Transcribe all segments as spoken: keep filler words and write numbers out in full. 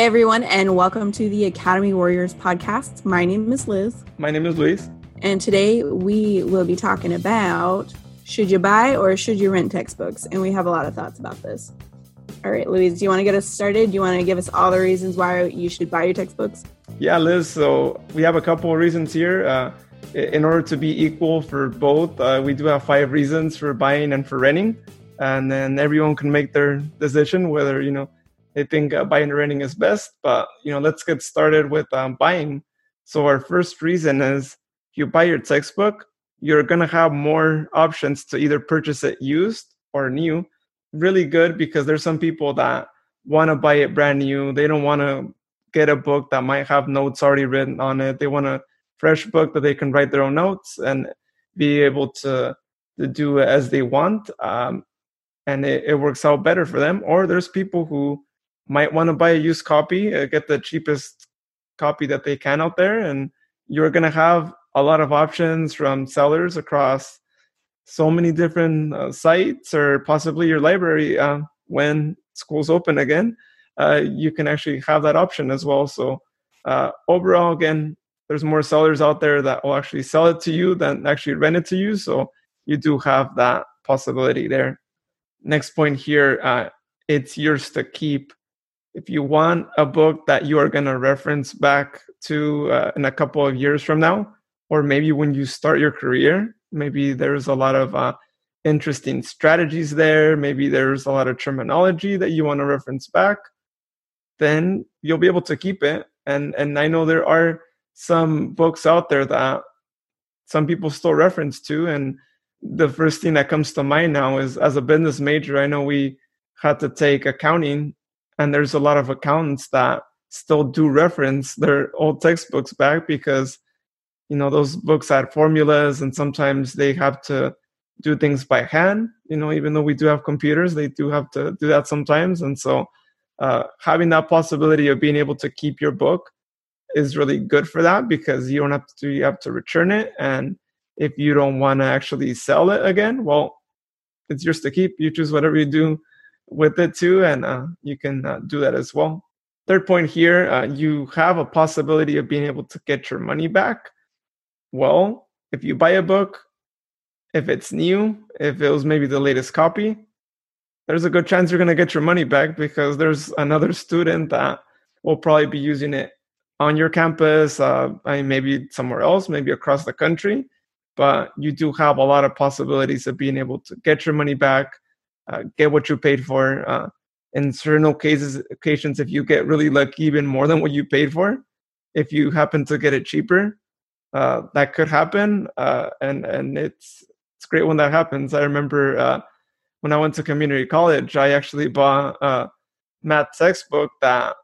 Hey, everyone, and welcome to the Academy Warriors Podcast. My name is Liz. My name is Luis. And today we will be talking about should you buy or should you rent textbooks? And we have a lot of thoughts about this. All right, Luis, do you want to get us started? Do you want to give us all the reasons why you should buy your textbooks? Yeah, Liz. So we have a couple of reasons here. Uh, in order to be equal for both, uh, we do have five reasons for buying and for renting. And then everyone can make their decision whether, you know, they think uh, buying and renting is best, but, you know, let's get started with um, buying. So our first reason is if you buy your textbook, you're going to have more options to either purchase it used or new. Really good, because there's some people that want to buy it brand new. They don't want to get a book that might have notes already written on it. They want a fresh book that they can write their own notes and be able to, to do it as they want. Um, and it, it works out better for them. Or there's people who might want to buy a used copy, uh, get the cheapest copy that they can out there. And you're going to have a lot of options from sellers across so many different uh, sites, or possibly your library uh, when schools open again. Uh, you can actually have that option as well. So uh, overall, again, there's more sellers out there that will actually sell it to you than actually rent it to you. So you do have that possibility there. Next point here, uh, it's yours to keep. If you want a book that you are going to reference back to uh, in a couple of years from now, or maybe when you start your career, maybe there's a lot of uh, interesting strategies there. Maybe there's a lot of terminology that you want to reference back. Then you'll be able to keep it. And and I know there are some books out there that some people still reference to. And the first thing that comes to mind now is, as a business major, I know we had to take accounting. And there's a lot of accountants that still do reference their old textbooks back, because, you know, those books had formulas and sometimes they have to do things by hand. You know, even though we do have computers, they do have to do that sometimes. And so uh, having that possibility of being able to keep your book is really good for that, because you don't have to, you have to return it. And if you don't want to actually sell it again, well, it's yours to keep. You choose whatever you do with it too, and uh, you can uh, do that as well. Third point here, uh, you have a possibility of being able to get your money back. Well, if you buy a book, if it's new, if it was maybe the latest copy, there's a good chance you're going to get your money back, because there's another student that will probably be using it on your campus, uh, I mean, maybe somewhere else, maybe across the country. But you do have a lot of possibilities of being able to get your money back, Uh, get what you paid for. Uh, in certain cases, occasions, if you get really lucky, even more than what you paid for, if you happen to get it cheaper, uh, that could happen. Uh, and and it's it's great when that happens. I remember uh, when I went to community college, I actually bought a math textbook that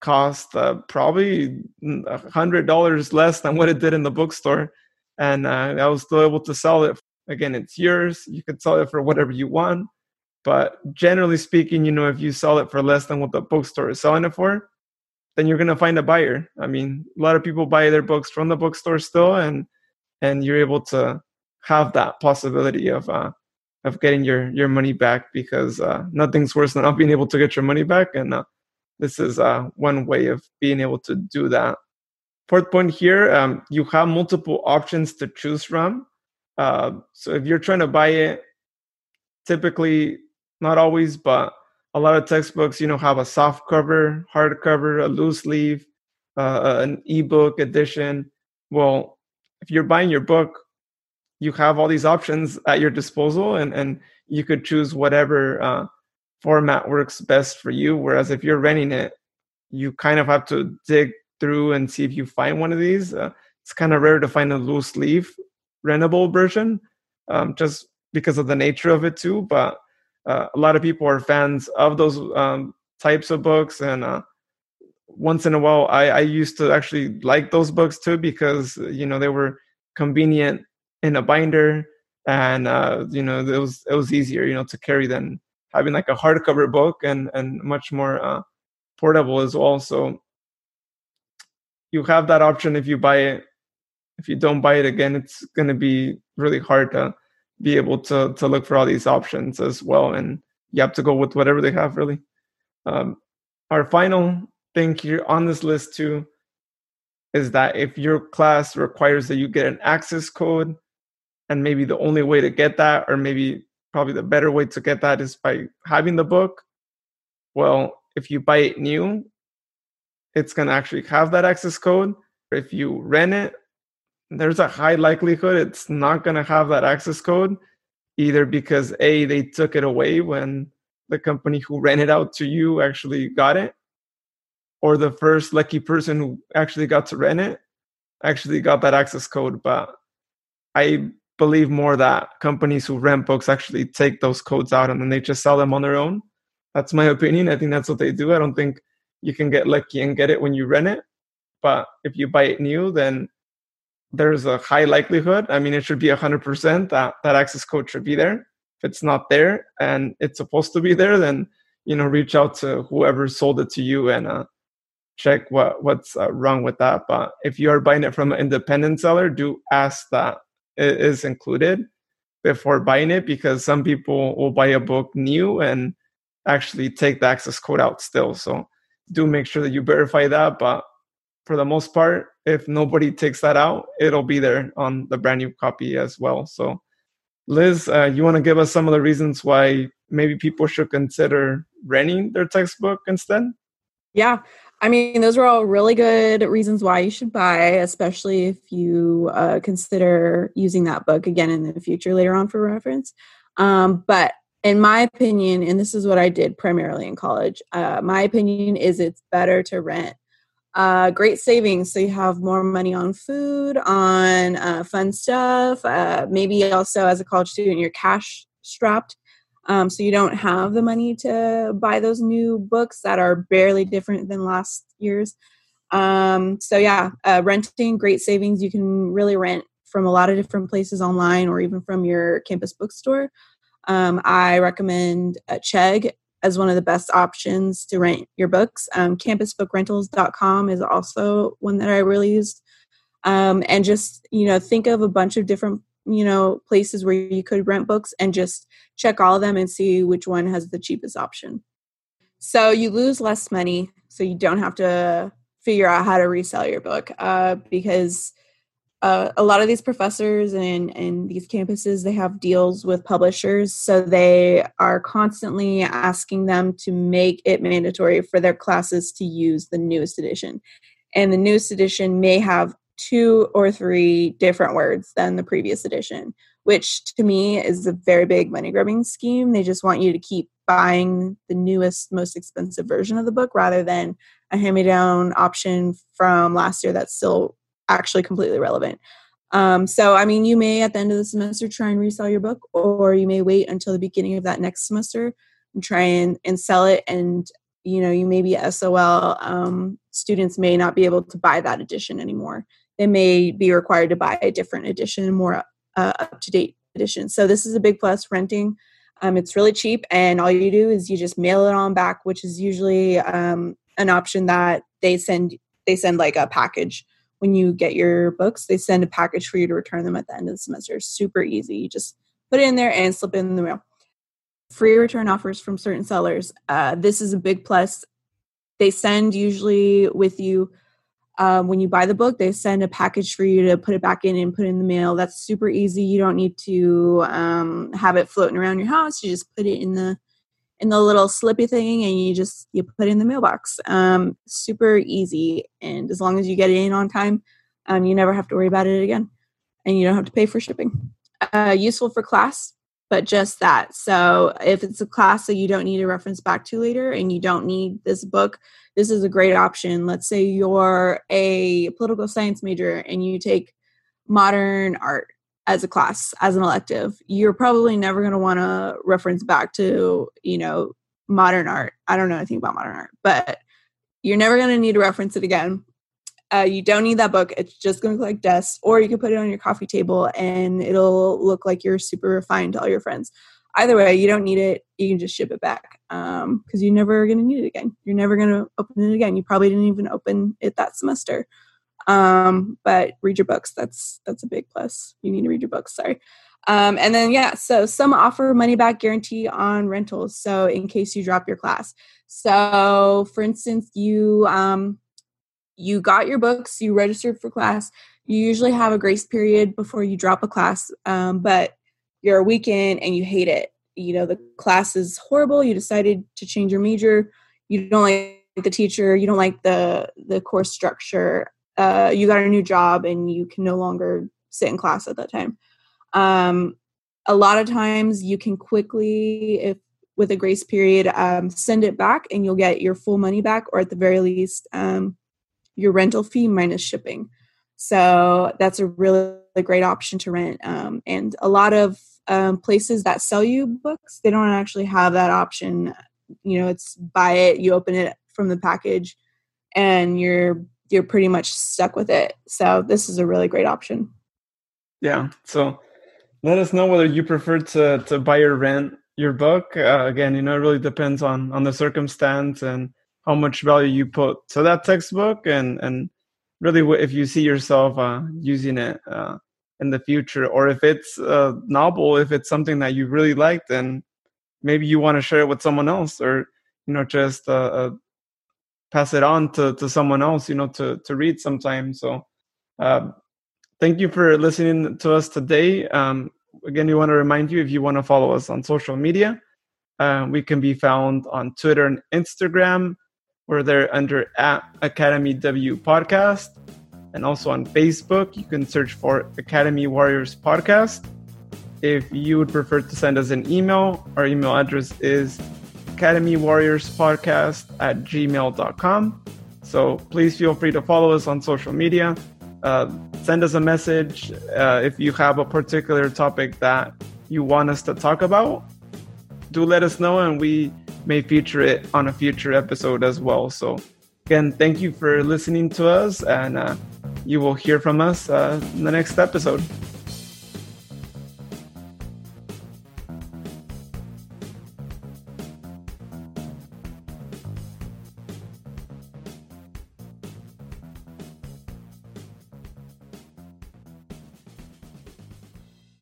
cost uh, probably one hundred dollars less than what it did in the bookstore. And uh, I was still able to sell it. Again, it's yours. You could sell it for whatever you want. But generally speaking, you know, if you sell it for less than what the bookstore is selling it for, then you're going to find a buyer. I mean, a lot of people buy their books from the bookstore still, and and you're able to have that possibility of uh, of getting your, your money back, because uh, nothing's worse than not being able to get your money back. And uh, this is uh, one way of being able to do that. Fourth point here, um, you have multiple options to choose from. Uh, so if you're trying to buy it, typically, not always, but a lot of textbooks, you know, have a soft cover, hard cover, a loose leaf, uh, an ebook edition. Well, if you're buying your book, you have all these options at your disposal, and, and you could choose whatever uh, format works best for you. Whereas if you're renting it, you kind of have to dig through and see if you find one of these. Uh, it's kind of rare to find a loose leaf rentable version, um, just because of the nature of it too. But uh, a lot of people are fans of those um, types of books. And uh, once in a while, I, I used to actually like those books too, because, you know, they were convenient in a binder, and, uh, you know, it was, it was easier, you know, to carry than having like a hardcover book, and, and much more uh, portable as well. So you have that option if you buy it. If you don't buy it, again, it's going to be really hard to be able to to look for all these options as well. And you have to go with whatever they have, really. Um, our final think you're on this list too is that if your class requires that you get an access code, and maybe the only way to get that, or maybe probably the better way to get that, is by having the book. Well, if you buy it new, it's going to actually have that access code. If you rent it, there's a high likelihood it's not going to have that access code, either because A, they took it away when the company who rented out to you actually got it, or the first lucky person who actually got to rent it actually got that access code. But I believe more that companies who rent books actually take those codes out and then they just sell them on their own. That's my opinion. I think that's what they do. I don't think you can get lucky and get it when you rent it. But if you buy it new, then there's a high likelihood. I mean, it should be one hundred percent that that access code should be there. If it's not there and it's supposed to be there, then, you know, reach out to whoever sold it to you and uh, check what, what's uh, wrong with that. But if you are buying it from an independent seller, do ask that it is included before buying it, because some people will buy a book new and actually take the access code out still. So do make sure that you verify that. But for the most part, if nobody takes that out, it'll be there on the brand new copy as well. So Liz, uh, you want to give us some of the reasons why maybe people should consider renting their textbook instead? Yeah. I mean, those were all really good reasons why you should buy, especially if you uh, consider using that book again in the future later on for reference. Um, but in my opinion, and this is what I did primarily in college, uh, my opinion is it's better to rent. Uh, great savings. So you have more money on food, on uh, fun stuff. Uh, maybe also as a college student, you're cash strapped. Um, so you don't have the money to buy those new books that are barely different than last year's. Um, so yeah, uh, renting, great savings. You can really rent from a lot of different places online or even from your campus bookstore. Um, I recommend uh, Chegg as one of the best options to rent your books. Um, campus book rentals dot com is also one that I really used. Um, and just, you know, think of a bunch of different, you know, places where you could rent books and just check all of them and see which one has the cheapest option. So you lose less money, so you don't have to figure out how to resell your book uh, because Uh, a lot of these professors and, and these campuses, they have deals with publishers, so they are constantly asking them to make it mandatory for their classes to use the newest edition. And the newest edition may have two or three different words than the previous edition, which to me is a very big money-grubbing scheme. They just want you to keep buying the newest, most expensive version of the book rather than a hand-me-down option from last year that's still actually completely relevant. Um, so, I mean, you may at the end of the semester try and resell your book, or you may wait until the beginning of that next semester and try and, and sell it. And, you know, you may be S O L. Um, students may not be able to buy that edition anymore. They may be required to buy a different edition, more uh, up-to-date edition. So this is a big plus, renting. Um, it's really cheap, and all you do is you just mail it on back, which is usually um, an option that they send, they send like a package. When you get your books, they send a package for you to return them at the end of the semester. Super easy. You just put it in there and slip it in the mail. Free return offers from certain sellers. Uh, this is a big plus. They send usually with you um, when you buy the book, they send a package for you to put it back in and put in the mail. That's super easy. You don't need to um, have it floating around your house. You just put it in the in the little slippy thing, and you just, you put it in the mailbox. Um, super easy. And as long as you get it in on time, um, you never have to worry about it again, and you don't have to pay for shipping. Uh, useful for class, but just that. So if it's a class that you don't need to reference back to later and you don't need this book, this is a great option. Let's say you're a political science major and you take modern art as a class, as an elective. You're probably never going to want to reference back to, you know, modern art. I don't know anything about modern art, but you're never going to need to reference it again. Uh, you don't need that book. It's just going to look like dust, or you can put it on your coffee table and it'll look like you're super refined to all your friends. Either way, you don't need it. You can just ship it back because um, you're never going to need it again. You're never going to open it again. You probably didn't even open it that semester. Um, but read your books. That's, that's a big plus. You need to read your books. Sorry. Um, and then, yeah, so some offer money back guarantee on rentals. So in case you drop your class. So for instance, you, um, you got your books, you registered for class. You usually have a grace period before you drop a class, um, but you're a week in and you hate it. You know, the class is horrible. You decided to change your major. You don't like the teacher. You don't like the, the course structure. Uh, you got a new job and you can no longer sit in class at that time. Um, a lot of times you can quickly, if with a grace period, um, send it back and you'll get your full money back, or at the very least, um, your rental fee minus shipping. So that's a really great option to rent. Um, and a lot of um, places that sell you books, they don't actually have that option. You know, it's buy it, you open it from the package, and you're you're pretty much stuck with it. So this is a really great option. Yeah. So let us know whether you prefer to to buy or rent your book. Uh, again, you know, it really depends on on the circumstance and how much value you put to that textbook, and and really if you see yourself uh, using it uh, in the future, or if it's a novel, if it's something that you really liked, and maybe you want to share it with someone else, or, you know, just uh, uh, pass it on to, to someone else, you know, to, to read sometime. So uh, thank you for listening to us today. Um, again, we want to remind you, if you want to follow us on social media, uh, we can be found on Twitter and Instagram. We're there under at Academy W Podcast, and also on Facebook. You can search for Academy Warriors Podcast. If you would prefer to send us an email, our email address is academy warriors podcast at gmail dot com. So please feel free to follow us on social media. Uh, send us a message uh, if you have a particular topic that you want us to talk about. Do let us know, and we may feature it on a future episode as well. So again, thank you for listening to us, and uh, you will hear from us uh, in the next episode.